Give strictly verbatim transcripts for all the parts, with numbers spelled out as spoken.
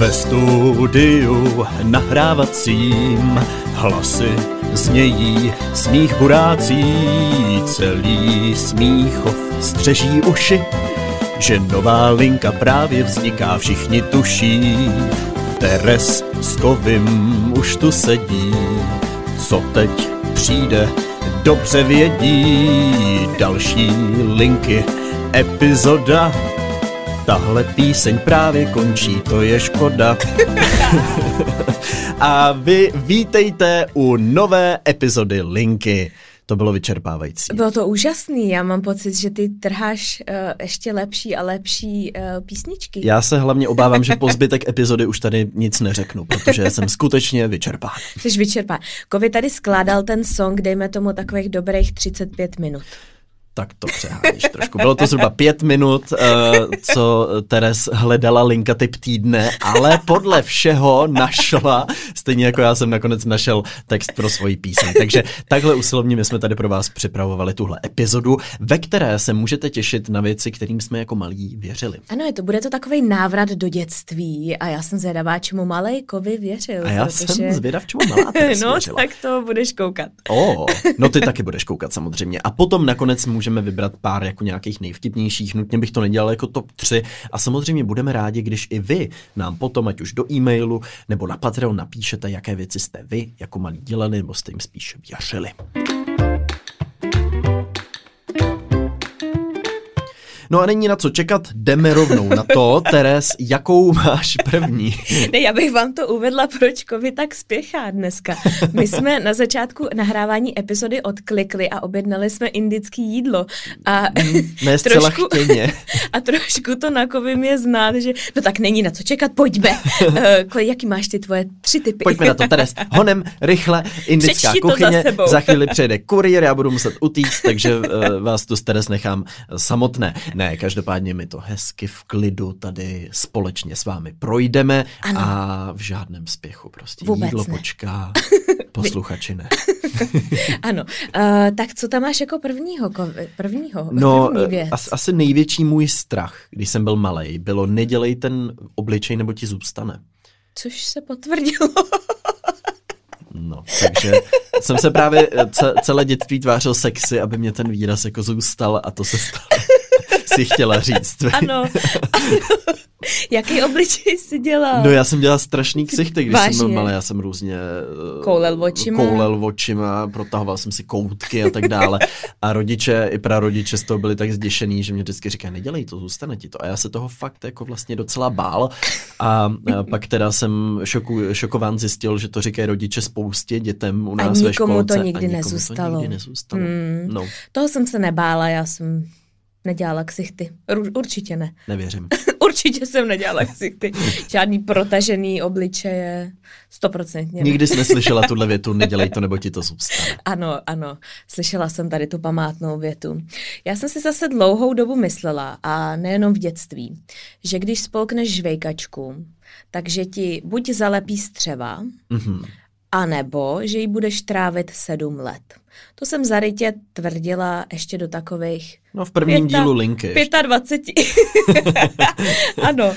Ve studiu nahrávacím hlasy znějí smích burácí, celý Smíchov střeží uši, že nová linka právě vzniká, všichni tuší. Teres s Kovim už tu sedí, co teď přijde, dobře vědí. Další linky epizoda, tahle píseň právě končí, to je škoda. A vy vítejte u nové epizody Linky. To bylo vyčerpávající. Bylo to úžasný, já mám pocit, že ty trháš uh, ještě lepší a lepší uh, písničky. Já se hlavně obávám, že po zbytek epizody už tady nic neřeknu, protože jsem skutečně vyčerpán. Jsi vyčerpán. Kovy tady skládal ten song, dejme tomu takových dobrých třicet pět minut. Tak to přeháníš trošku. Bylo to zhruba pět minut, uh, co Teres hledala Linka typ týdne, ale podle všeho našla, stejně jako já jsem nakonec našel text pro svoji píseň. Takže takhle usilovně my jsme tady pro vás připravovali tuhle epizodu, ve které se můžete těšit na věci, kterým jsme jako malí věřili. Ano, je to, bude to takový návrat do dětství a já jsem zvědavá, čemu malej Kovy věřil. A já protože... jsem zvědav, čemu malá Teres no, věřila. Tak to budeš koukat. Oh, no ty taky budeš koukat samozřejmě. A potom nakonec můžeme vybrat pár jako nějakých nejvtipnějších, nutně bych to nedělal jako top tři a samozřejmě budeme rádi, když i vy nám potom, ať už do e-mailu nebo na Patreon napíšete, jaké věci jste vy jako malí dělali nebo jste jim spíš věřili. No a není na co čekat, jdeme rovnou na to. Teres, jakou máš první? Ne, já bych vám to uvedla, proč Kovy tak spěchá dneska. My jsme na začátku nahrávání epizody odklikli a objednali jsme indický jídlo. A ne zcela chtěně. A trošku to na Kovym je znát, že no tak není na co čekat, pojďme. Koli, jaký máš ty tvoje tři typy? Pojďme na to, Teres. Honem, rychle, indická Přečti kuchyně. Za chvíli přijede kurýr, já budu muset utíct, takže vás tu s Teres nechám samotné. Ne, každopádně my to hezky v klidu tady společně s vámi projdeme ano. A v žádném spěchu prostě. Vůbec jídlo ne. Počká, posluchači ne. Ano, uh, tak co tam máš jako prvního? prvního no, as, asi největší můj strach, když jsem byl malej, bylo nedělej ten obličej, nebo ti zůstane. Což se potvrdilo. No, takže jsem se právě celé dětství tvářil sexy, aby mě ten výraz jako zůstal a to se stalo. Si chtěla říct. Ano, ano. Jaký obličej jsi dělal? No já jsem dělal strašný ksichty, když vážně? Jsem byl malý, já jsem různě koulel očima. koulel očima, protahoval jsem si koutky a tak dále. A rodiče i prarodiče z toho byli tak zděšený, že mě vždycky říkají, nedělej to, zůstane ti to. A já se toho fakt jako vlastně docela bál. A pak teda jsem šoku, šokován zjistil, že to říkají rodiče spoustě dětem u nás ve školce. A nikomu to nikdy nezůstalo. To nikdy nezůstalo. Hmm. No. Toho jsem se nebála, já jsem... Nedělala ksichty. Ur, určitě ne. Nevěřím. Určitě jsem nedělala ksichty. Žádný protažený obličeje. Stoprocentně. Nikdy jsi neslyšela tuhle větu, nedělej to, nebo ti to zůstane. Ano, ano. Slyšela jsem tady tu památnou větu. Já jsem si zase dlouhou dobu myslela, a nejenom v dětství, že když spolkneš žvejkačku, takže ti buď zalepí střeva, mm-hmm. anebo že ji budeš trávit sedm let. To jsem zarytě tvrdila ještě do takových... No v prvním pěta, dílu Linky. dvacet pět. Ano. Uh,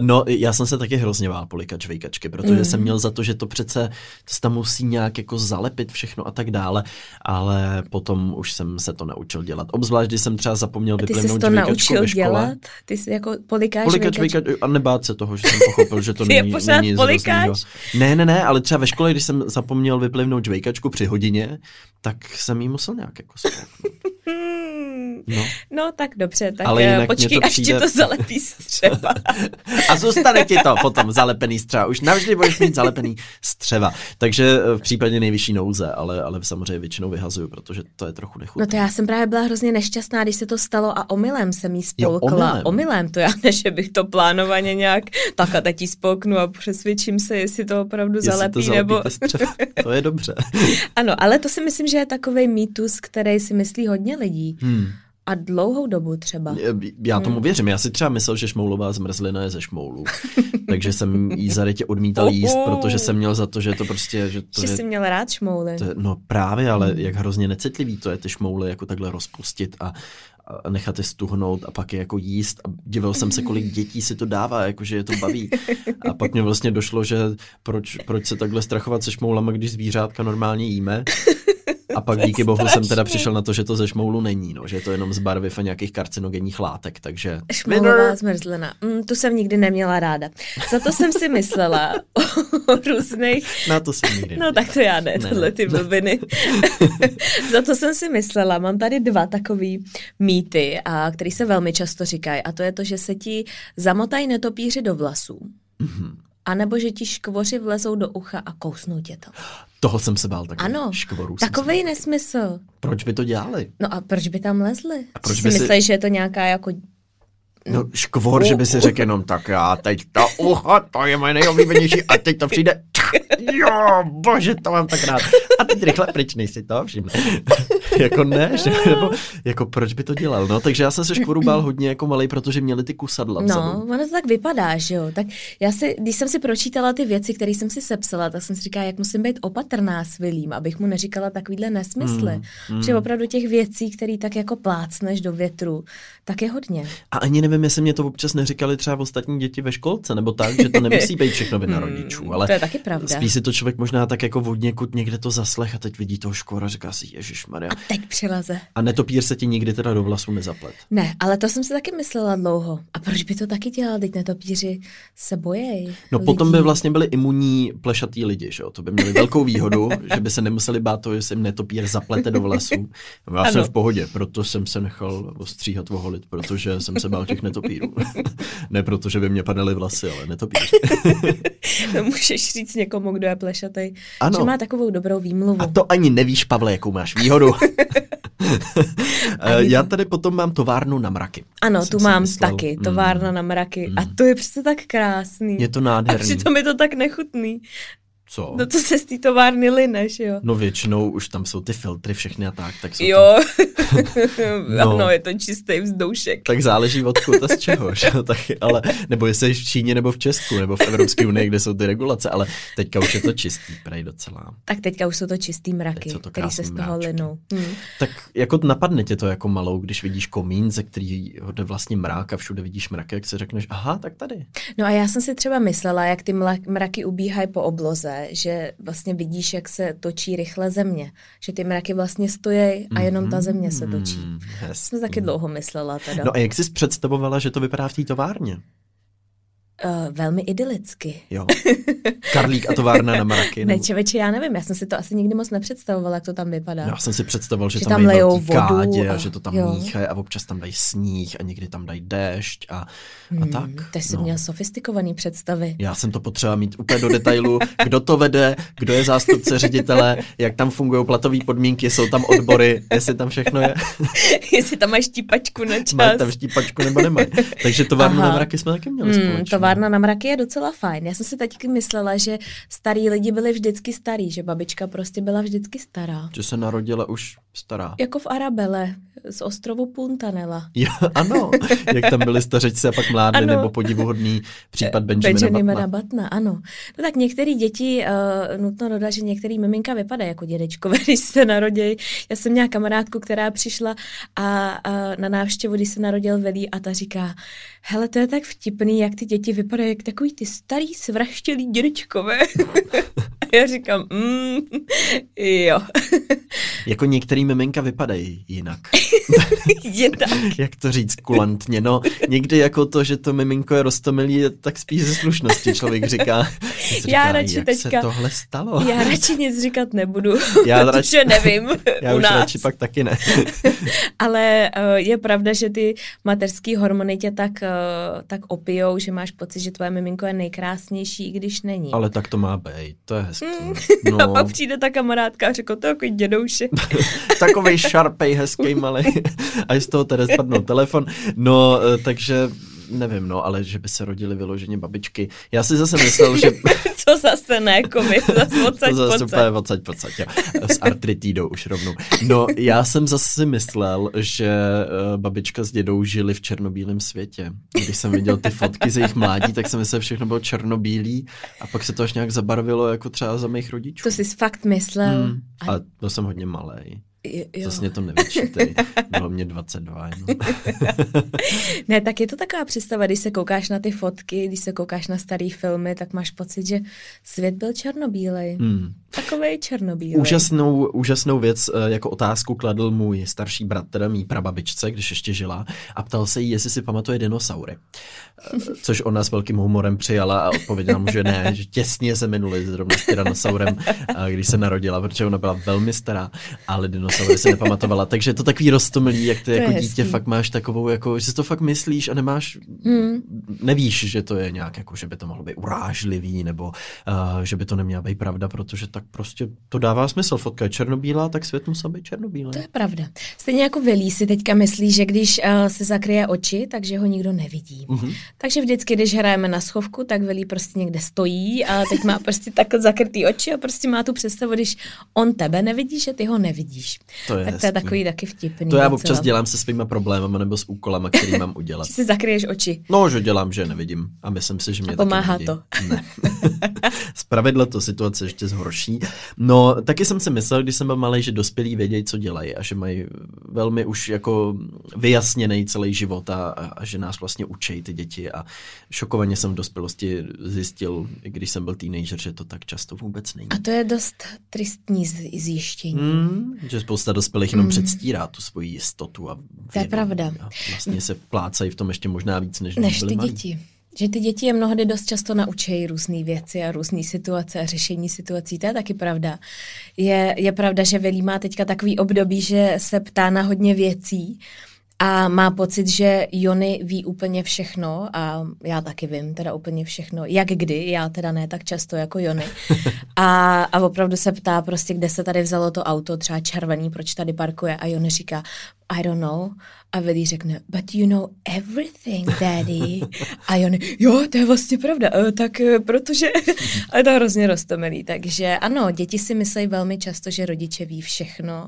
no já jsem se taky hrozně bál polikat žvejkačky, protože mm. jsem měl za to, že to přece to se tam musí nějak jako zalepit všechno a tak dále, ale potom už jsem se to naučil dělat. Obzvlášť, když jsem třeba zapomněl vyplivnout žvejkačku ve škole. Ty jsi to naučil dělat? Ty jsi jako polikáš polikat žvejkačku? A nebát se toho, že jsem pochopil, že to není, není polikáš? Ne, ne, ne, ale třeba ve škole, když jsem zapomněl vyplivnout žvejkačku při hodině, tak jsem jí musel nějak jako spolknout. No. no, tak dobře, tak počkej, to až přijde... ti to zalepí střeva. A zůstane ti to potom zalepený střeva. Už navždy budeš mít zalepený střeva. Takže v případě nejvyšší nouze, ale, ale samozřejmě většinou vyhazuju, protože to je trochu nechutné. No to já jsem právě byla hrozně nešťastná, když se to stalo a omylem jsem jí spolkla. Jo, omylem. omylem. To já ne, že bych to plánovaně nějak tak a teď jí spolknu a přesvědčím se, jestli to opravdu jestli zalepí. To nebo... To je dobře. Ano, ale to si myslím, že je takovej mýtus, který si myslí hodně lidí. Hmm. A dlouhou dobu třeba. Já tomu hmm. věřím. Já si třeba myslel, že šmoulová zmrzlina je ze šmoulů. Takže jsem jí zarytě odmítal jíst, protože jsem měl za to, že to prostě... Že, to že je, jsi měl rád šmouly. To, no právě, ale jak hrozně necitlivý to je ty šmouly jako takhle rozpustit a nechat je stuhnout a pak je jako jíst. A divil jsem se, kolik dětí si to dává, jakože je to baví. A pak mě vlastně došlo, že proč, proč se takhle strachovat se šmoulama, když zvířátka normálně jíme. A pak díky bohu strašný. Jsem teda přišel na to, že to ze šmoulu není, no, že je to jenom z barviv a nějakých karcinogenních látek, takže... Šmoulová zmrzlina, mm, tu jsem nikdy neměla ráda. Za to jsem si myslela o různých... No to jsem nikdy. No tak to já ne, ne tohle ty blbiny. Za to jsem si myslela, mám tady dva takový mýty, a který se velmi často říkají, a to je to, že se ti zamotají netopíři do vlasů. Mm-hmm. A nebo že ti škvoři vlezou do ucha a kousnou tě to. Toho jsem se bál taky. Ano, takovej nesmysl. Proč by to dělali? No a proč by tam lezli? A proč by si mysleli, že je to nějaká jako... No škvor, u, že by si řekl jenom tak já teď ta ucha, to je moje nejoblíbenější a teď to přijde. Jo, bože, to mám tak rád. A teď rychle pryč, nejsi to všimne. Jako ne, že, nebo, jako proč by to dělal, no, takže já jsem se škvoru bál hodně jako malej, protože měli ty kusadla. No, ono to tak vypadá, že jo, tak já si, když jsem si pročítala ty věci, které jsem si sepsala, tak jsem si říkala, jak musím být opatrná s Vilím, abych mu neříkala takovýhle nesmysly, mm, protože mm. opravdu těch věcí, které tak jako plácneš do větru, tak je hodně. A ani nevím, jestli mě to občas neříkali třeba ostatní děti ve školce, nebo tak, že to nemusí být všechno vina rodičů, ale to je taky pravda. Spíš si to člověk možná tak jako od někud někde to zaslech a teď vidí toho škvora a říká si ježišmarja. A teď přileze. A netopír se ti nikdy teda do vlasů nezaplet. Ne, ale to jsem si taky myslela dlouho. A proč by to taky dělal, teď netopíři se bojejí? No lidí. Potom by vlastně byli imunní plešatý lidi, že jo? To by měli velkou výhodu, že by se nemuseli bát toho, jestli jim netopír zaplete do vlasů. Já ano. jsem v pohodě, proto jsem se nechal ostříhat, voholit, protože jsem se bál těch netopírů. Ne proto, že by mě padaly vlasy, ale netopíři. Můžeš říct někomu, kdo je plešatý, ano. že má takovou dobrou výmluvu. A to ani nevíš, Pavle, jakou máš výhodu. Já tady potom mám továrnu na mraky. Ano, tu mám taky, továrna mm. na mraky. Mm. A to je přece tak krásný. Je to nádherný. A přitom je to tak nechutný. Co? No to se z té továrny lineš, jo. No většinou už tam jsou ty filtry všechny a tak, tak jsou jo. To... no. Ano, je to čistý vzdoušek. Tak záleží odkud a z čeho, že? Taky, ale, nebo jestli jsi v Číně, nebo v Česku, nebo v Evropské unii, kde jsou ty regulace, ale teďka už je to čistý, prej docela. Tak teďka už jsou to čistý mraky, to který se z toho linou. Hmm. Tak jako napadne tě to jako malou, když vidíš komín, ze kterého jde vlastně mrák a všude vidíš mraky, jak si řekneš, aha, tak tady. No a já jsem si třeba myslela, jak ty mraky ubíhají po obloze, že vlastně vidíš, jak se točí rychle země. Že ty mraky vlastně stojí a jenom ta země se točí. Mm-hmm. Jsem taky dlouho myslela teda. No a jak jsi představovala, že to vypadá v té továrně? Uh, velmi idylicky. Jo. Karlík a továrna na mraky. Ne, čeveče, já nevím, já jsem si to asi nikdy moc nepředstavovala, jak to tam vypadá. No, já jsem si představoval, že, že tam mají velký kádě a, a že to tam jo. míchají a občas tam dají sníh a někdy tam dají déšť a, hmm, a tak. Teď jsi no. měl sofistikovaný představy. Já jsem to potřeba mít úplně do detailu, kdo to vede, kdo je zástupce ředitele, jak tam fungují platové podmínky, jsou tam odbory, jestli tam všechno je. Jestli tam mají štípačku na čas. Mají tam štípačku nebo nemají. Takže továrnu na mraky jsme taky měli společně. Továrna na mraky je docela fajn. Já jsem si taky myslela, že starý lidi byli vždycky starý, že babička prostě byla vždycky stará. Že se narodila už stará. Jako v Arabele, z ostrovu Puntanela. Ja, ano, jak tam byli stařečci a pak mládli, ano. nebo podivuhodný případ Benjamina, Benjamina Batna. Batna. Ano, no tak některé děti, uh, nutno dodat, že některé miminka vypadají jako dědečkové, když se narodí. Já jsem měla kamarádku, která přišla a, a na návštěvu, když se narodil Velí, a ta říká, hele, to je tak vtipný, jak ty děti vypadají jak takový ty starý svraštělí dědečkové. A já říkám, mm, jo. Jako některý miminka vypadají jinak. Jinak. Jak to říct kulantně, no někdy jako to, že to miminko je roztomilý, tak spíš ze slušnosti člověk říká. říká já radši jak teďka, se tohle stalo? Já radši nic říkat nebudu, já radši, nevím já už radši pak taky ne. Ale uh, je pravda, že ty mateřský hormony tě tak, uh, tak opijou, že máš pocit, že tvoje miminko je nejkrásnější, i když není. Ale tak to má být, to je hezký. Mm. No. A pak přijde ta kamarádka a řekl, to jako dědouši. Takovej šarpej, hezkej, malej. A z toho teda spadnul telefon. No, takže nevím, no, ale že by se rodily vyloženě babičky. Já si zase myslel, že... To zase ne, komis, zase odsaď, to zase úplně odsaď, podsaď, jo. S artritídou už rovnou. No, já jsem zase myslel, že babička s dědou žili v černobílém světě. Když jsem viděl ty fotky z jejich mládí, tak jsem myslel, že všechno bylo černobílý a pak se to až nějak zabarvilo, jako třeba za mých rodičů. To jsi fakt myslel? Hmm. A byl jsem hodně malej. Jo. Zas mě to nevyčítej, bylo mě dvacet dva. No. Ne, tak je to taková představa, když se koukáš na ty fotky, když se koukáš na starý filmy, tak máš pocit, že svět byl černobílej. Hmm. Takovej černobílej. Úžasnou, úžasnou věc jako otázku kladl můj starší bratr, mý prababičce, když ještě žila, a ptal se jí, jestli si pamatuje dinosaury. Což ona s velkým humorem přijala a odpověděla mu, že ne, že těsně se minuli zrovna s tyranosaurem, když se narodila, protože ona byla velmi stará, ale dinosaury se nepamatovala. Takže je to takový roztomilý, jak ty jako dítě fakt máš takovou, jako, že si to fakt myslíš a nemáš, hmm. nevíš, že to je nějak, jako, že by to mohlo být urážlivý, nebo uh, že by to neměla být pravda, protože tak prostě to dává smysl. Fotka je černobílá, tak svět musí být černobílý. To je pravda. Stejně jako Vilí si teďka myslí, že když uh, se zakryje oči, takže ho nikdo nevidí. Mm-hmm. Takže vždycky, když hrajeme na schovku, tak Vilí prostě někde stojí a teď má prostě tak zakrytý oči a prostě má tu představu, když on tebe nevidí, že ty ho nevidíš. To je, tak to je takový taky vtipný. To já občas celá... dělám se svýma problémama nebo s úkolama, který mám udělat. Že si zakryješ oči. No, že dělám, že nevidím a myslím si, že mě a pomáhá taky to. Ne. Zpravidla to situace ještě zhorší. No, taky jsem si myslel, když jsem byl malej, že dospělí vědějí, co dělají a že mají velmi už jako vyjasněný celý život a, a že nás vlastně učejí ty děti a šokovaně jsem v dospělosti zjistil, když jsem byl teenager, že to tak často vůbec není. A to je dost tristní zjištění. Mm, že spousta dospělých mm. jenom předstírá tu svoji jistotu a vědomí. To je pravda. A vlastně se plácají v tom ještě možná víc, než, než ty malí. Děti. Že ty děti je mnohdy dost často naučejí různé věci a různé situace a řešení situací, to je taky pravda. Je, je pravda, že Vilí má teďka takový období, že se ptá na hodně věcí a má pocit, že Jony ví úplně všechno a já taky vím teda úplně všechno, jak kdy, já teda ne tak často jako Jony. A, a opravdu se ptá prostě, kde se tady vzalo to auto, třeba červený, proč tady parkuje a Jony říká, I don't know. A Vilí řekne, but you know everything, daddy. A Jony, jo, to je vlastně pravda, uh, tak uh, protože, ale to hrozně roztomilý. Takže ano, děti si myslejí velmi často, že rodiče ví všechno,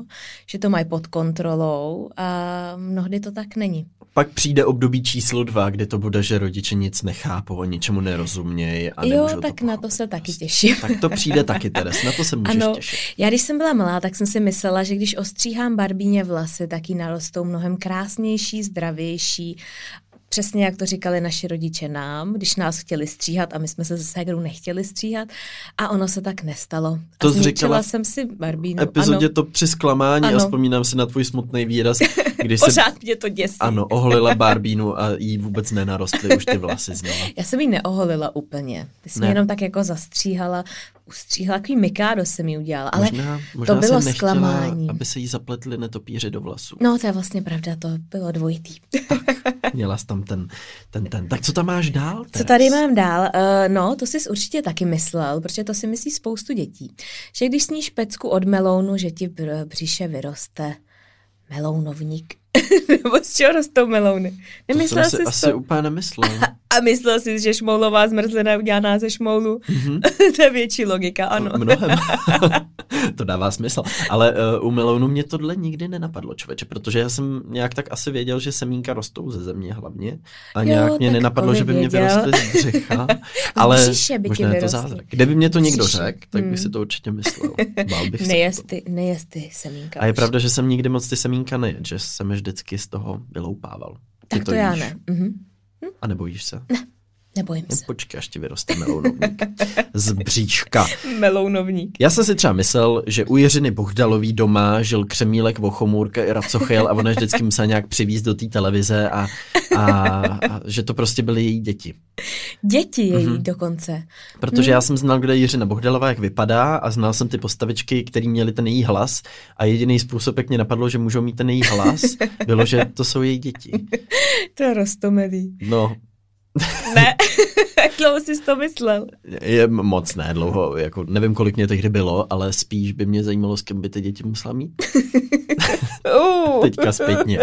že to mají pod kontrolou a mnohdy to tak není. Pak přijde období číslo dva, kde to bude, že rodiče nic nechápou, ničemu nerozumějí. A jo, tak to na to se taky těším. Tak to přijde taky, Teres, na to se můžeš ano, těšit. Já když jsem byla malá, tak jsem si myslela, že když ostříhám Barbíně vlasy, tak ji narostou mnohem krásnější, zdravější. Přesně jak to říkali naši rodiče nám, když nás chtěli stříhat a my jsme se se ségrou nechtěli stříhat a ono se tak nestalo. To zříkala jsem si Barbínu. Epizodě ano. To při zklamání ano. A vzpomínám si na tvůj smutný výraz, když pořád se, mě to děsí. Ano, oholila Barbínu a jí vůbec nenarostly už ty vlasy znova. Já jsem jí neoholila úplně. Ty jsi ne. Mě jenom tak jako zastříhala, ustříhala, takový mikádo jsem jí udělala, ale možná, možná to bylo nechtěla, zklamání. Aby se jí zapletly netopíře do vlasů. No to je vlastně pravda, to bylo dvojitý. Tak, měla jsi tam Ten, ten, ten. Tak co tam máš dál? Teres? Co tady mám dál? Uh, no, to jsi určitě taky myslel, protože to si myslí spoustu dětí. Že když sníš pecku od melounu, že ti v břiše vyroste melounovník. Nebo z čeho rostou melouny? Nemyslel to jsem si asi to... úplně nemyslel. A, a myslel jsi, že šmoulová zmrzlina udělaná ze šmoulu? Mm-hmm. To je větší logika, ano. Mnohem. To dává smysl. Ale uh, u melounu mě tohle nikdy nenapadlo, člověče, protože já jsem nějak tak asi věděl, že semínka rostou ze země hlavně. A jo, nějak mě nenapadlo, že by mě vyrostly z břicha. Ale by možná je to zázrak. Kdyby mě to někdo řekl, tak bych si to určitě myslel. Bál bych nejest ty, nejest ty semínka. A je už. Pravda, že jsem nikdy moc ty semínka nejedl, že jsem je vždycky z toho vyloupával. Tak to, to já ne. Mm-hmm. A nebojíš se? Ne. Nebojím se. Počkej, až ti vyroste melounovník. Z bříška. Melounovník. Já jsem si třeba myslel, že u Jiřiny Bohdalový doma žil Křemílek Vochomůrka i Ravcochejl a ona vždycky musela nějak přivízt do té televize a, a, a že to prostě byly její děti. Děti její mm-hmm. dokonce. Protože mm. já jsem znal, kde Jiřina Bohdalová jak vypadá a znal jsem ty postavičky, které měly ten její hlas a jediný způsob, jak mě napadlo, že můžou mít ten její hlas, bylo, že to jsou její děti. To je roztomilý. No. Ne, jak dlouho jsi to myslel? Je moc ne, dlouho, jako nevím, kolik mě tehdy bylo, ale spíš by mě zajímalo, s kým by ty děti musela mít. Uh. Teďka zpětně.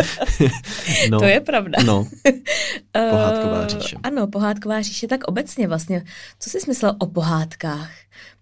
No, to je pravda. No, pohádková říše. Uh, ano, pohádková říše, tak obecně vlastně. Co jsi myslel o pohádkách?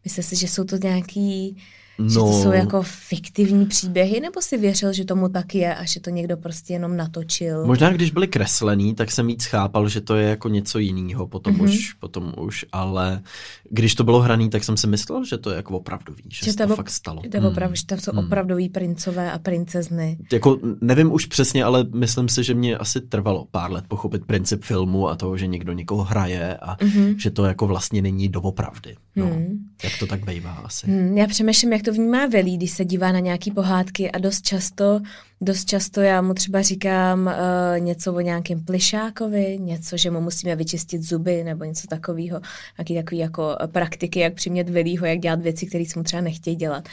Myslel jsi, že jsou to nějaký No. Že to jsou jako fiktivní příběhy, nebo si věřil, že tomu tak je a že to někdo prostě jenom natočil? Možná, když byly kreslený, tak jsem víc chápal, že to je jako něco jiného, potom, mm-hmm. už, potom už, ale když to bylo hraný, tak jsem si myslel, že to je jako opravdový, že, že se to fakt stalo. Že mm. tam jsou mm. opravdový princové a princezny. Jako nevím už přesně, ale myslím si, že mě asi trvalo pár let pochopit princip filmu a toho, že někdo někoho hraje a mm-hmm. že to jako vlastně není doopravdy. No, mm. Jak to tak bývá asi. Mm, já přemýšlím, jak to vnímá Velí, když se dívá na nějaký pohádky a dost často, dost často já mu třeba říkám uh, něco o nějakém plišákovi, něco, že mu musíme vyčistit zuby nebo něco takového, nějaký takový jako praktiky, jak přimět Velího, jak dělat věci, které se mu třeba nechtějí dělat.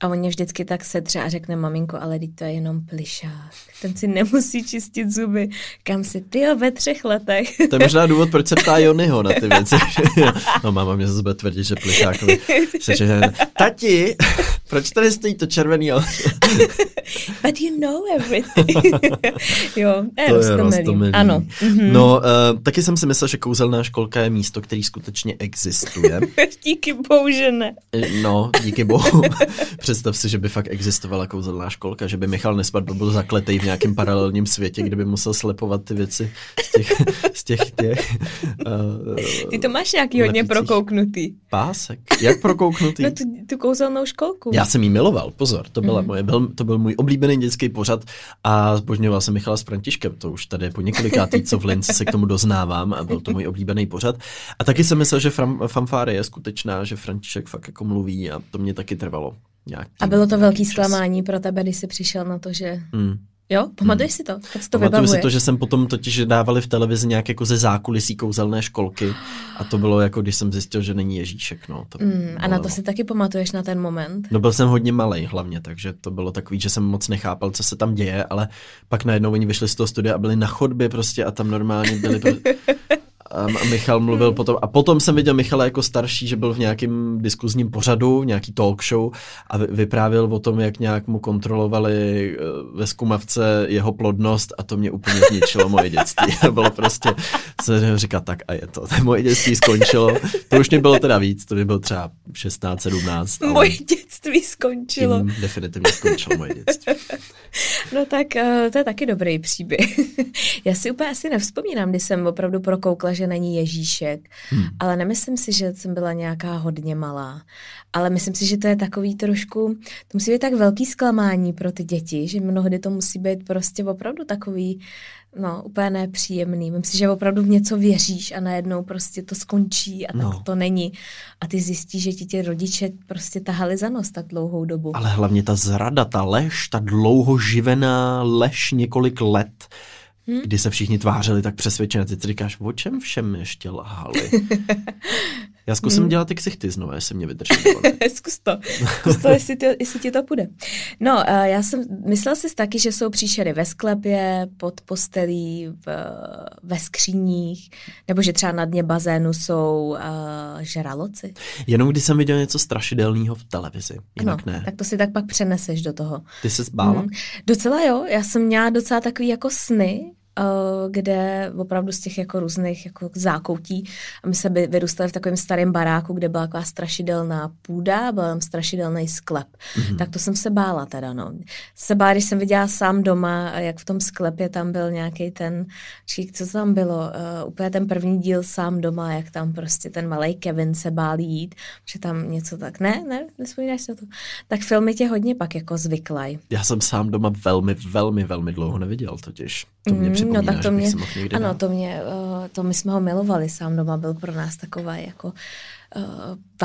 A on mě vždycky tak setře a řekne, maminko, ale teď to je jenom plišák. Ten si nemusí čistit zuby. Kam si, tyjo, ve třech letech. To je možná důvod, proč se ptá Jonyho na ty věci. No máma mě zase bude tvrdit, že plišákovi. Tati, proč tady stojí to červený? But you know everything. Jo, roztomilý. Ano. Mm-hmm. No, uh, taky jsem si myslel, že kouzelná školka je místo, který skutečně existuje. Díky bohu, že ne. No, díky bohu. Představ si, že by fakt existovala kouzelná školka, že by Michal Nespadl byl zakletej v nějakém paralelním světě, kde by musel slepovat ty věci z těch... Z těch, těch uh, ty to máš nějaký hodně prokouknutý. Pásek. Jak prokouknutý? No tu, tu kouzelnou školku. Já jsem jí miloval, pozor, to, byla mm. moje, byl, to byl můj oblíbený dětský pořad a zbožňoval jsem Michala s Františkem, to už tady po několikátý, co v Lince se k tomu doznávám a byl to můj oblíbený pořad. A taky jsem myslel, že Famfár je skutečná, že František fakt jako mluví a to mě taky trvalo. Nějaký, a bylo to velký zklamání pro tebe, když jsi přišel na to, že... Mm. Jo, pamatuješ hmm. si to? Tak si to vybavuje. Pamatuju si to, že jsem potom totiž dávali v televizi nějak jako ze zákulisí kouzelné školky a to bylo jako, když jsem zjistil, že není Ježíšek. No, to hmm. A na to si taky pamatuješ na ten moment? No byl jsem hodně malej hlavně, takže to bylo takový, že jsem moc nechápal, co se tam děje, ale pak najednou oni vyšli z toho studia a byli na chodbě prostě a tam normálně byli... A Michal mluvil potom, a potom jsem viděl Michala jako starší, že byl v nějakém diskuzním pořadu, nějaký talk show a vyprávěl o tom, jak nějak mu kontrolovali ve zkumavce jeho plodnost a to mě úplně zničilo moje dětství. Bylo prostě, jsem říkal, tak a je to. Moje dětství skončilo. To už mě bylo teda víc, to by bylo třeba šestnáct, sedmnáct. Moje dětství skončilo. Definitivně skončilo moje dětství. No tak to je taky dobrý příběh. Já si úplně asi nevzpomínám, když jsem opravdu prokoukla, že není Ježíšek, hmm. ale nemyslím si, že jsem byla nějaká hodně malá. Ale myslím si, že to je takový trošku, to musí být tak velký zklamání pro ty děti, že mnohdy to musí být prostě opravdu takový, no, úplně nepříjemný. Myslím si, že opravdu v něco věříš a najednou prostě to skončí a tak no. to není. A ty zjistíš, že ti ti rodiče prostě tahali za nos tak dlouhou dobu. Ale hlavně ta zrada, ta lež, ta dlouho živená lež několik let, Hmm? kdy se všichni tvářili tak přesvědčeně. Ty si říkáš, o čem všem ještě lhali? Já zkusím hmm. dělat ty ksichty znovu, jestli mě vydrží. Zkus to. Zkus to, jestli, to, jestli ti to půjde. No, já jsem, myslel jsi taky, že jsou příšery ve sklepě, pod postelí, v, ve skříních, nebo že třeba na dně bazénu jsou uh, žraloci. Jenom když jsem viděl něco strašidelného v televizi, jinak no, ne. Tak to si tak pak přeneseš do toho. Ty se bála? Hmm. Docela jo, já jsem měla docela takový jako sny, kde opravdu z těch jako různých jako zákoutí, a my se vyrůstali v takovém starém baráku, kde byla taková strašidelná půda, byl tam strašidelný sklep. Mm-hmm. Tak to jsem se bála teda, no. Se bála, když jsem viděla Sám doma, jak v tom sklepě tam byl nějaký ten, či, co tam bylo, uh, úplně ten první díl Sám doma, jak tam prostě ten malej Kevin se bál jít, že tam něco tak, ne, ne, nespomínáš se na to. Tak filmy tě hodně pak jako zvyklaj. Já jsem Sám doma velmi, velmi, velmi dlouho neviděl totiž. To mě mm-hmm. No tak to mě, ano, to mě, uh, to my jsme ho milovali, Sám doma byl pro nás takový jako uh,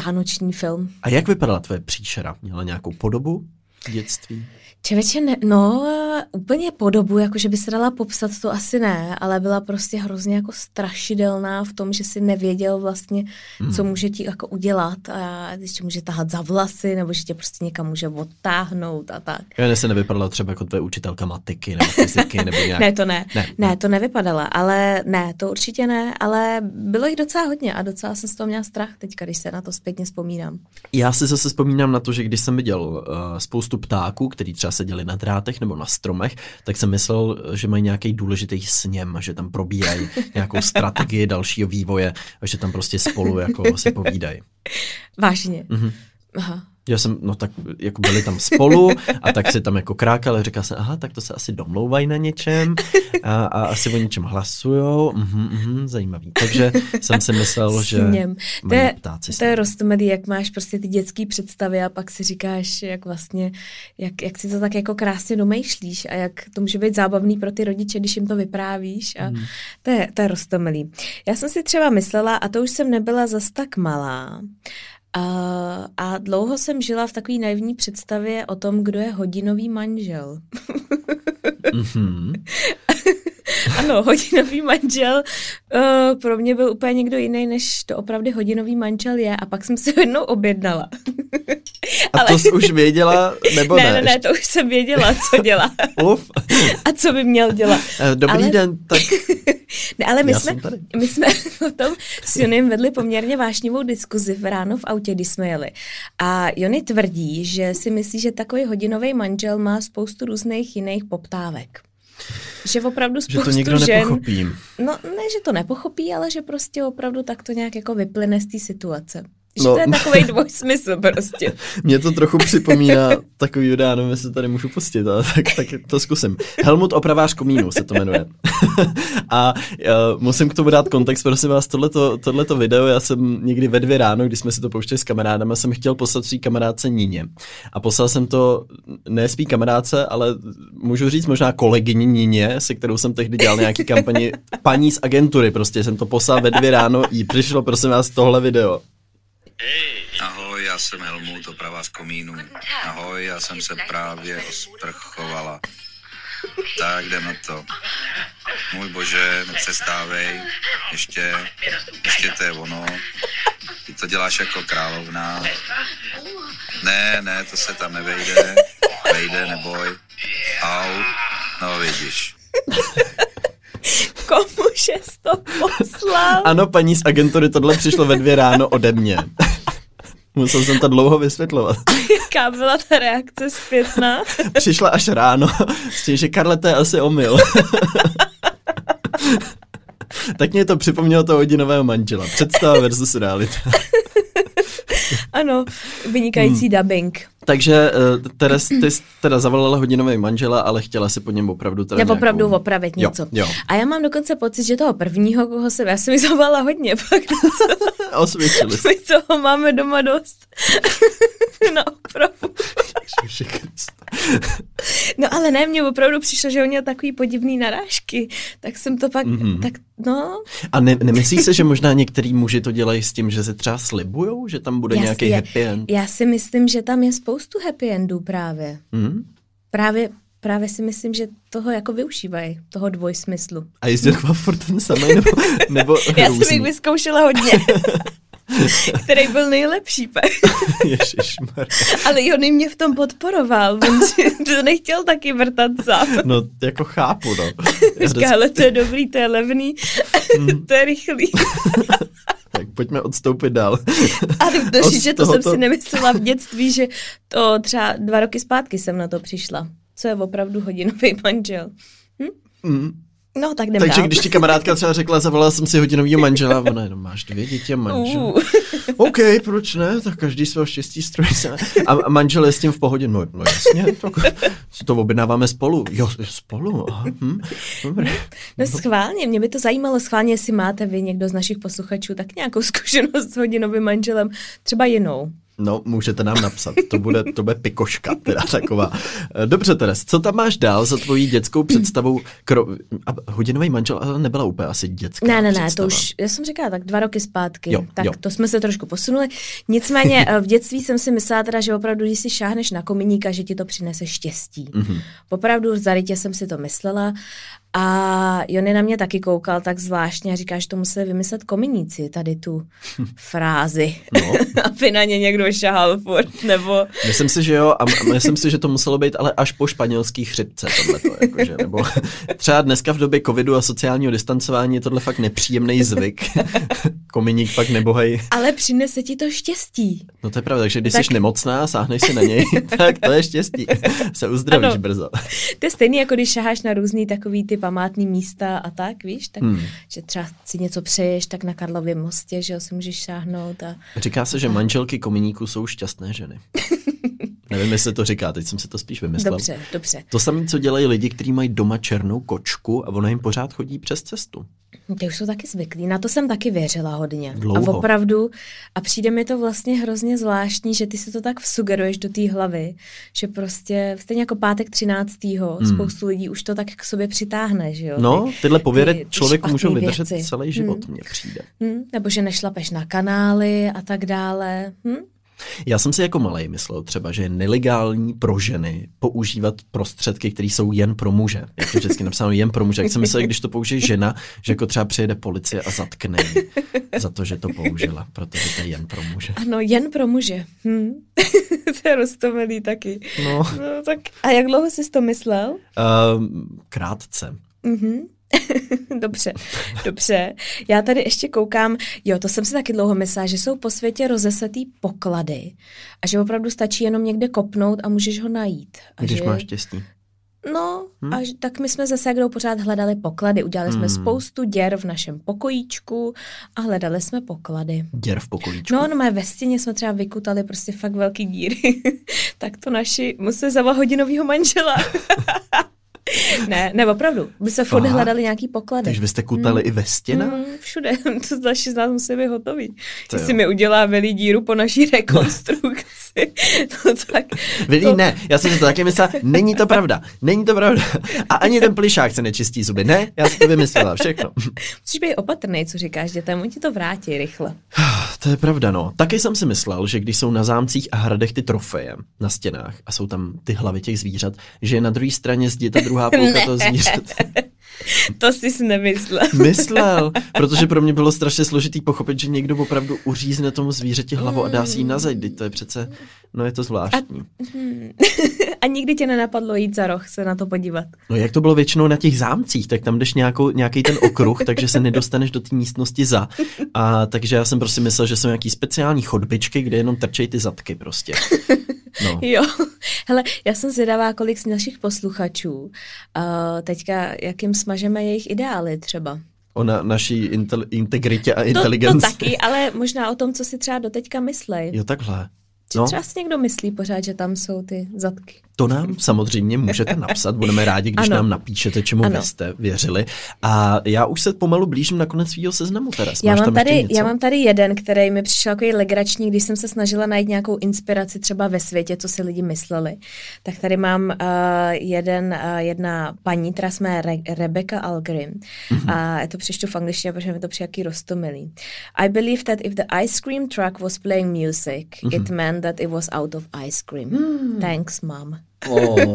vánoční film. A jak vypadala tvoje příšera? Měla nějakou podobu dětství? Čeveče, ne, no úplně podobu, jako že by se dala popsat, to asi ne, ale byla prostě hrozně jako strašidelná v tom, že si nevěděl vlastně, hmm. co může ti jako udělat a ještě může tahat za vlasy, nebo že tě prostě někam může odtáhnout a tak. Já se nevypadala třeba jako tvoje učitelka matiky nebo fyziky nebo nějak. Ne, to ne. ne. Ne, to nevypadala, ale ne, to určitě ne, ale bylo jich docela hodně a docela jsem z toho měla strach teďka, když se na to zpětně vzpomínám. Já si zase vzpomínám na to, že když jsem viděl uh, spoustu ptáků, který třeba seděli na drátech nebo na stromech, tak jsem myslel, že mají nějaký důležitý sněm, že tam probíhají nějakou strategii dalšího vývoje a že tam prostě spolu jako si povídají. Vážně. Mhm. Aha. já jsem, no tak jako byli tam spolu a tak se tam jako krákali, říkal jsem, aha, tak to se asi domlouvají na něčem a, a asi o něčem hlasujou, mhm, mhm, zajímavý. Takže jsem si myslel, že mají ptáci. To je rostomilý, jak máš prostě ty dětský představy a pak si říkáš, jak vlastně, jak, jak si to tak jako krásně domýšlíš a jak to může být zábavný pro ty rodiče, když jim to vyprávíš a hmm. to je, to je rostomilý. Já jsem si třeba myslela, a to už jsem nebyla zas tak malá, Uh, a dlouho jsem žila v takové naivní představě o tom, kdo je hodinový manžel. Mm-hmm. Ano, hodinový manžel uh, pro mě byl úplně někdo jiný, než to opravdu hodinový manžel je. A pak jsem se jednou objednala. A ale... to jsi už věděla, nebo ne? Ne, ne, ne, to už jsem věděla, co dělá. Uf. A co by měl dělat. Dobrý ale... den, tak... Ne, ale my jsme, my jsme o tom s Jonym vedli poměrně vášnivou diskuzi v ráno v autě, když jsme jeli. A Jony tvrdí, že si myslí, že takový hodinový manžel má spoustu různých jiných poptávek. Že opravdu spoustu žen... Že to nikdo žen, nepochopím. No ne, že to nepochopí, ale že prostě opravdu tak to nějak jako vyplyne z té situace. Že no. To je takovej dvojsmysl prostě. Mě to trochu připomíná takový videa, nevím, jestli tady můžu pustit, ale tak, tak to zkusím. Helmut Opravář komínů se to jmenuje. A uh, musím k tomu dát kontext, prosím vás, tohleto, tohleto video, já jsem někdy ve dvě ráno, když jsme si to pouštěli s kamarádama, jsem chtěl poslat svý kamarádce Níně. A poslal jsem to ne svý kamarádce, ale můžu říct možná kolegyni Níně, se kterou jsem tehdy dělal nějaký kampani, paní z agentury, prostě jsem to poslal ve dvě ráno, jí přišlo, prosím vás, tohle video. Ahoj, já jsem Helmut, oprava z komínu. Ahoj, já jsem se právě osprchovala. Tak, jdem na to. Můj bože, nepřestávej. Ještě, ještě to je ono. Ty to děláš jako královna. Ne, ne, to se tam nevejde. Vejde, neboj. Au, no vidíš. Komu jsi to poslal? Ano, paní z agentury, tohle přišlo ve dvě ráno ode mě. Musel jsem to dlouho vysvětlovat. A jaká byla ta reakce zpětná? Přišla až ráno, s tím, že Karle, to je asi omyl. Tak mě to připomnělo toho hodinového manžela. Představa versus realita. Ano, vynikající hmm. dubbing. Takže uh, Teres, ty teda zavolala hodinovej manžela, ale chtěla si po něm opravdu teda nějakou... opravdu opravit něco. Jo, jo. A já mám dokonce pocit, že toho prvního, koho jsem, já jsem zavolala hodně, pak osvědčili. My toho máme doma dost. Na opravu. No ale ne, mně opravdu přišlo, že on měl takový podivný narážky, tak jsem to pak, mm-hmm. tak no. A ne, nemyslíš se, že možná některý muži to dělají s tím, že se třeba slibujou, že tam bude já nějaký je, happy end? Já si myslím, že tam je spoustu happy endů právě. Mm-hmm. Právě, právě si myslím, že toho jako využívají, toho dvojsmyslu. A jestli to furt ten samý, nebo, nebo já různý. Jsem jich vyzkoušela hodně. Který byl nejlepší pak. Ale Jony mě v tom podporoval, on to nechtěl taky vrtat sám. No, jako chápu, no. Říká, ale to je dobrý, to je levný, mm. to je rychlý. Tak pojďme odstoupit dál. A doši, že to tohoto... jsem si nemyslela v dětství, že to třeba dva roky zpátky jsem na to přišla. Co je opravdu hodinový manžel. Hm? Mm. No, tak jdem Takže dál. Když ti kamarádka třeba řekla, zavolala jsem si hodinovýho manžela, ona jenom máš dvě děti a manžel. Uh. OK, proč ne? Tak každý svého štěstí strojí se. A manžel je s tím v pohodě. No, no jasně, tak to objednáváme spolu. Jo, spolu, aha. Hm, dobrý. No schválně, mě by to zajímalo, schválně, jestli máte vy někdo z našich posluchačů tak nějakou zkušenost s hodinovým manželem, třeba jinou. No, můžete nám napsat, to bude, to bude pikoška, teda taková. Dobře, Teres, co tam máš dál za tvojí dětskou představou? Kro... Hodinový manžel nebyla úplně asi dětská Ne, ne, ne, představa. To už, já jsem říkala, tak dva roky zpátky, jo, tak jo. To jsme se trošku posunuli. Nicméně v dětství jsem si myslela teda, že opravdu, když si šáhneš na kominíka, že ti to přinese štěstí. Mm-hmm. Opravdu, zarytě jsem si to myslela. A Jony na mě taky koukal tak zvláštně a říká, že to museli vymyslet kominíci, tady tu frázi, no. Aby na ně někdo šahal furt, nebo... Myslím si, že jo, a myslím si, že to muselo být ale až po španělský chřipce, tohleto, jakože, nebo třeba dneska v době covidu a sociálního distancování je tohle fakt nepříjemný zvyk, kominík pak nebohej. Ale přinese ti to štěstí. No to je pravda, takže když tak... jsi nemocná, sáhneš si na něj, tak to je štěstí. Se uzdravíš ano. brzo. To je stejný, jako když šaháš na různý takový ty památný místa a tak, víš, tak, hmm. že třeba si něco přeješ, tak na Karlově mostě, že jo, si můžeš sáhnout. A... Říká se, že manželky kominíků jsou šťastné ženy. Nevím, jestli to říká, teď jsem si to spíš vymyslel. Dobře, dobře. To samé, co dělají lidi, kteří mají doma černou kočku a ona jim pořád chodí přes cestu. Ty už jsou taky zvyklí, na to jsem taky věřila hodně. Dlouho. A opravdu, a přijde mi to vlastně hrozně zvláštní, že ty si to tak vsugeruješ do té hlavy, že prostě stejně jako pátek třináctého Hmm. spoustu lidí už to tak k sobě přitáhne, že jo? No, tyhle pověry ty, člověku ty můžou vydržet věci. Celý život, hmm. mně přijde. Hmm. Nebo že nešlapeš na kanály a tak dále. Hm? Já jsem si jako malej myslel třeba, že je nelegální pro ženy používat prostředky, které jsou jen pro muže. Jak to vždycky napsáno jen pro muže. Jak jsem myslel, když to použije žena, že jako třeba přijede policie a zatkne ji za to, že to použila, protože to je jen pro muže. Ano, jen pro muže. Hm. To je roztomilý taky. No. No, tak. A jak dlouho jsi to myslel? Uh, krátce. Mhm. Dobře, dobře. Já tady ještě koukám, jo, to jsem si taky dlouho myslela, že jsou po světě rozesetý poklady a že opravdu stačí jenom někde kopnout a můžeš ho najít. A když že... máš štěstí. No, hmm? až, tak my jsme zase kdo pořád hledali poklady. Udělali hmm. jsme spoustu děr v našem pokojíčku a hledali jsme poklady. Děr v pokojíčku? No, no mé ve stěně jsme třeba vykutali prostě fakt velký díry. Tak to naši museli zavolat hodinovýho manžela. Ne, ne, opravdu. My se furt hledali nějaký poklady. Takže vy jste kutali mm. i ve stěnách? Mm, všude. To další z nás musí být hotový. Jestli mi udělá velí díru po naší rekonstrukci. No tak. Velí to... ne. Já jsem si to taky myslela. Není to pravda. Není to pravda. A ani ten plišák se nečistí zuby. Ne? Já si to vymyslela. Všechno. Musíš být opatrnej, co říkáš dětem. Oni ti to vrátí rychle. To je pravda, no. Taky jsem si myslel, že když jsou na zámcích a hradech ty trofeje na stěnách a jsou tam ty hlavy těch zvířat, že je na druhé straně zdi ta druhá půlka toho zvířata. To jsi nemyslel. Myslel, protože pro mě bylo strašně složitý pochopit, že někdo opravdu uřízne tomu zvířeti hlavu a dá si ji na zeď. To je přece, no je to zvláštní. A, hmm. a nikdy tě nenapadlo jít za roh se na to podívat? No jak to bylo většinou na těch zámcích, tak tam jdeš nějakou, nějaký ten okruh, takže se nedostaneš do té místnosti za. A takže já jsem prostě myslel, že jsou nějaký speciální chodbičky, kde jenom trčej ty zadky prostě. No. Jo, hele, já jsem zvědavá, kolik z našich posluchačů uh, teďka, jakým smažeme jejich ideály třeba. O na, naší intel, integritě a inteligenci. To, to taky, ale možná o tom, co si třeba doteďka myslej. Jo, takhle. No. Třeba si někdo myslí pořád, že tam jsou ty zadky. To nám samozřejmě můžete napsat, budeme rádi, když ano. nám napíšete, čemu ano. vy jste věřili. A já už se pomalu blížím na konec svýho seznamu teda. Já mám, tady, já mám tady jeden, který mi přišel jako legrační, když jsem se snažila najít nějakou inspiraci třeba ve světě, co si lidi mysleli. Tak tady mám uh, jeden, uh, jedna paní, která se jmenuje Re- Rebecca Algrim. Mm-hmm. A já to přečtu v angličtině, protože mi to přijaký roztomilý. I believe that if the ice cream truck was playing music, mm-hmm. it meant that it was out of ice cream. Mm. Thanks, mom. Oh.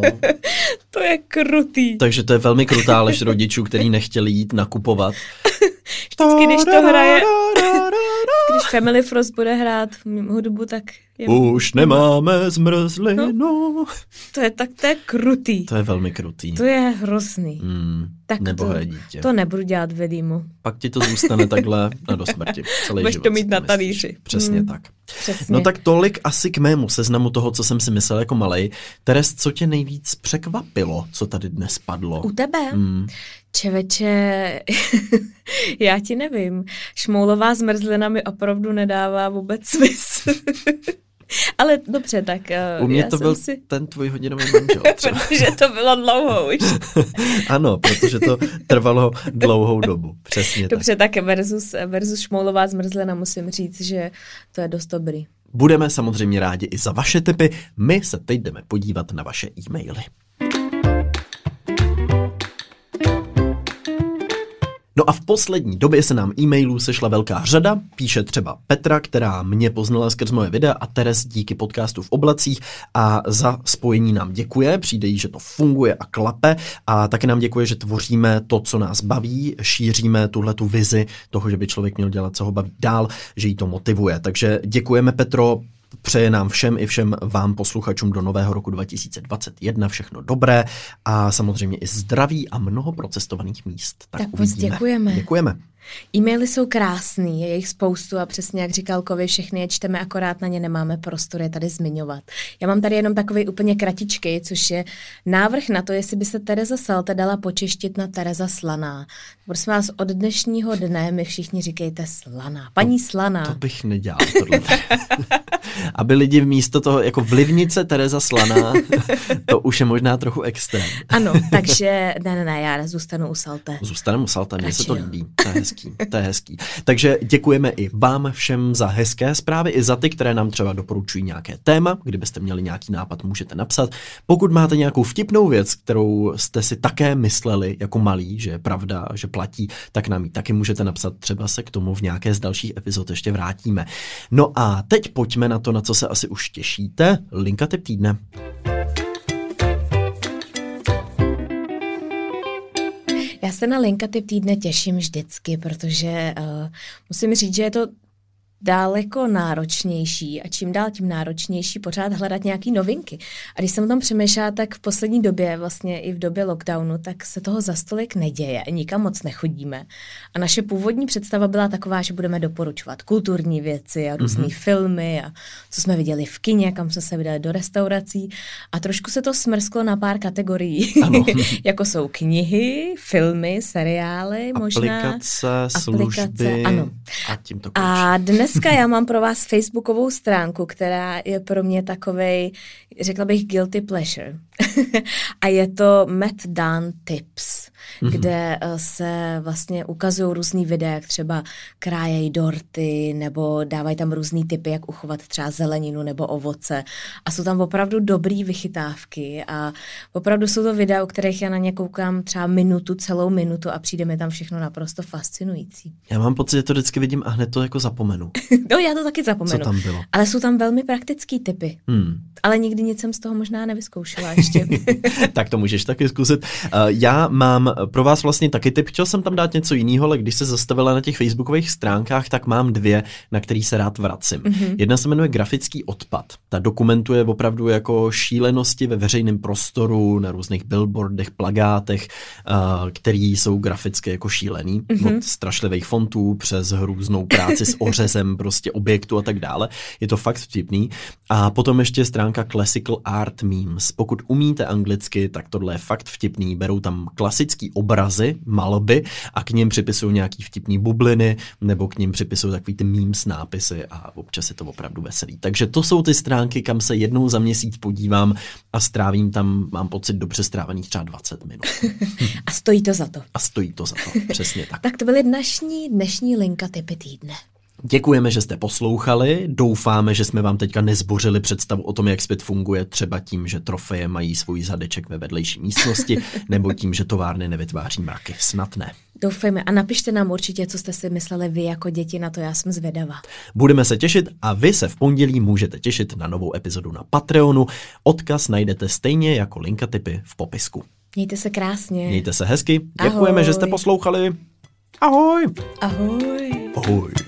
To je krutý. Takže to je velmi krutá lež rodičů, který nechtěli jít nakupovat. Vždycky, když to hraje, když Family Frost bude hrát hudbu, tak... Je... Už nemáme zmrzlinu. No, to je tak, to je krutý. To je velmi krutý. To je hrozný. Mm, tak nebohé to, dítě. To nebudu dělat velímu. Pak ti to zůstane takhle na do smrti. Celý Budeš život, to mít na talíři. Přesně mm, tak. Přesně. No tak tolik asi k mému seznamu toho, co jsem si myslel jako malej. Teres, co tě nejvíc překvapilo, co tady dnes padlo? U tebe? Mm. Čeveče, já ti nevím. Šmoulová zmrzlina mi opravdu nedává vůbec smysl. Ale dobře, tak... U mě to byl si... ten tvůj hodinový manžel. Protože to bylo dlouho už. Ano, protože to trvalo dlouhou dobu. Přesně dobře, tak, tak versus, versus šmoulová zmrzlina musím říct, že to je dost dobrý. Budeme samozřejmě rádi i za vaše tipy. My se teď jdeme podívat na vaše e-maily. No a v poslední době se nám e-mailů sešla velká řada, píše třeba Petra, která mě poznala skrz moje videa a Teres díky podcastu v oblacích a za spojení nám děkuje, přijde jí, že to funguje a klape a taky nám děkuje, že tvoříme to, co nás baví, šíříme tuhletu vizi toho, že by člověk měl dělat, co ho baví dál, že jí to motivuje. Takže děkujeme, Petro. Přeje nám všem i všem vám posluchačům do nového roku dva tisíce dvacet jedna všechno dobré a samozřejmě i zdraví a mnoho procestovaných míst. Tak, tak uvidíme. Děkujeme. Děkujeme. E-maily jsou krásný, je jich spoustu a přesně jak říkal Kovy, všechny je čteme, akorát na ně nemáme prostor je tady zmiňovat. Já mám tady jenom takový úplně kratičkej, což je návrh na to, jestli by se Tereza Salte dala počeštit na Tereza Slaná. Prosím vás, od dnešního dne mi všichni říkejte Slaná. Paní Slaná. To, to bych nedělal tohle. Aby lidi místo toho, jako vlivnice Tereza Slaná, to už je možná trochu extrém. Ano, takže ne, ne, ne, já zůstanu u Salte. Zůstanu u Salte, mně se to líbí. To je hezký, to je hezký. Takže děkujeme i vám všem za hezké zprávy, i za ty, které nám třeba doporučují nějaké téma. Kdybyste měli nějaký nápad, můžete napsat. Pokud máte nějakou vtipnou věc, kterou jste si také mysleli jako malí, že je pravda, že platí, tak nám ji taky můžete napsat. Třeba se k tomu v nějaké z dalších epizod ještě vrátíme. No a teď pojďme na to, na co se asi už těšíte. Linka tip týdne. Já se na Linka tip týdne těším vždycky, protože uh, musím říct, že je to daleko náročnější a čím dál tím náročnější pořád hledat nějaký novinky. A když jsem o tom přemýšlela, tak v poslední době, vlastně i v době lockdownu, tak se toho za stolik neděje, nikam moc nechodíme. A naše původní představa byla taková, že budeme doporučovat kulturní věci a různé mm-hmm. filmy a co jsme viděli v kině, kam jsme se vydali do restaurací. A trošku se to smrsklo na pár kategorií, jako jsou knihy, filmy, seriály, možná. Aplikace, služby. Ano. A tím to končí. A dnes Dneska já mám pro vás facebookovou stránku, která je pro mě takovej, řekla bych, guilty pleasure. A je to Matt Dan Tips, mm-hmm. kde se vlastně ukazují různý videa, jak třeba krájejí dorty, nebo dávají tam různý tipy, jak uchovat třeba zeleninu nebo ovoce. A jsou tam opravdu dobrý vychytávky a opravdu jsou to videa, u kterých já na ně koukám třeba minutu, celou minutu a přijde mi tam všechno naprosto fascinující. Já mám pocit, že to vždycky vidím a hned to jako zapomenu. No, já to taky zapomenu. Co tam bylo? Ale jsou tam velmi praktický tipy. Hmm. Ale nikdy nic jsem z toho možná nevyzkoušela ještě. Tak to můžeš taky zkusit. Uh, já mám pro vás vlastně taky tip. Chtěl jsem tam dát něco jiného, ale když se zastavila na těch facebookových stránkách, tak mám dvě, na které se rád vracím. Mm-hmm. Jedna se jmenuje Grafický odpad. Ta dokumentuje opravdu jako šílenosti ve veřejném prostoru, na různých billboardech, plagátech, uh, které jsou graficky jako šílený. Mm-hmm. Od strašlivých fontů přes hrůznou práci s ořezem prostě objektu a tak dále. Je to fakt vtipný. A potom ještě stránka Classical Art Memes. Pokud umíte anglicky, tak tohle je fakt vtipný. Berou tam klasický obrazy, malby a k nim připisují nějaký vtipný bubliny nebo k nim připisují takový ty memes nápisy a občas je to opravdu veselý. Takže to jsou ty stránky, kam se jednou za měsíc podívám a strávím tam, mám pocit, dobře strávených třeba dvacet minut. A stojí to za to. A stojí to za to, přesně tak. Tak to byly dnešní, dnešní Linka tipy týdne. Děkujeme, že jste poslouchali, doufáme, že jsme vám teďka nezbořili představu o tom, jak svět funguje, třeba tím, že trofeje mají svůj zadeček ve vedlejší místnosti, nebo tím, že továrny nevytváří mraky. Snad ne. Doufejme a napište nám určitě, co jste si mysleli vy jako děti, na to já jsem zvědavá. Budeme se těšit a vy se v pondělí můžete těšit na novou epizodu na Patreonu. Odkaz najdete stejně jako linka tipy v popisku. Mějte se krásně. Mějte se hezky. Děkujeme, Ahoj. Že jste poslouchali. Ahoj. Ahoj. Ahoj.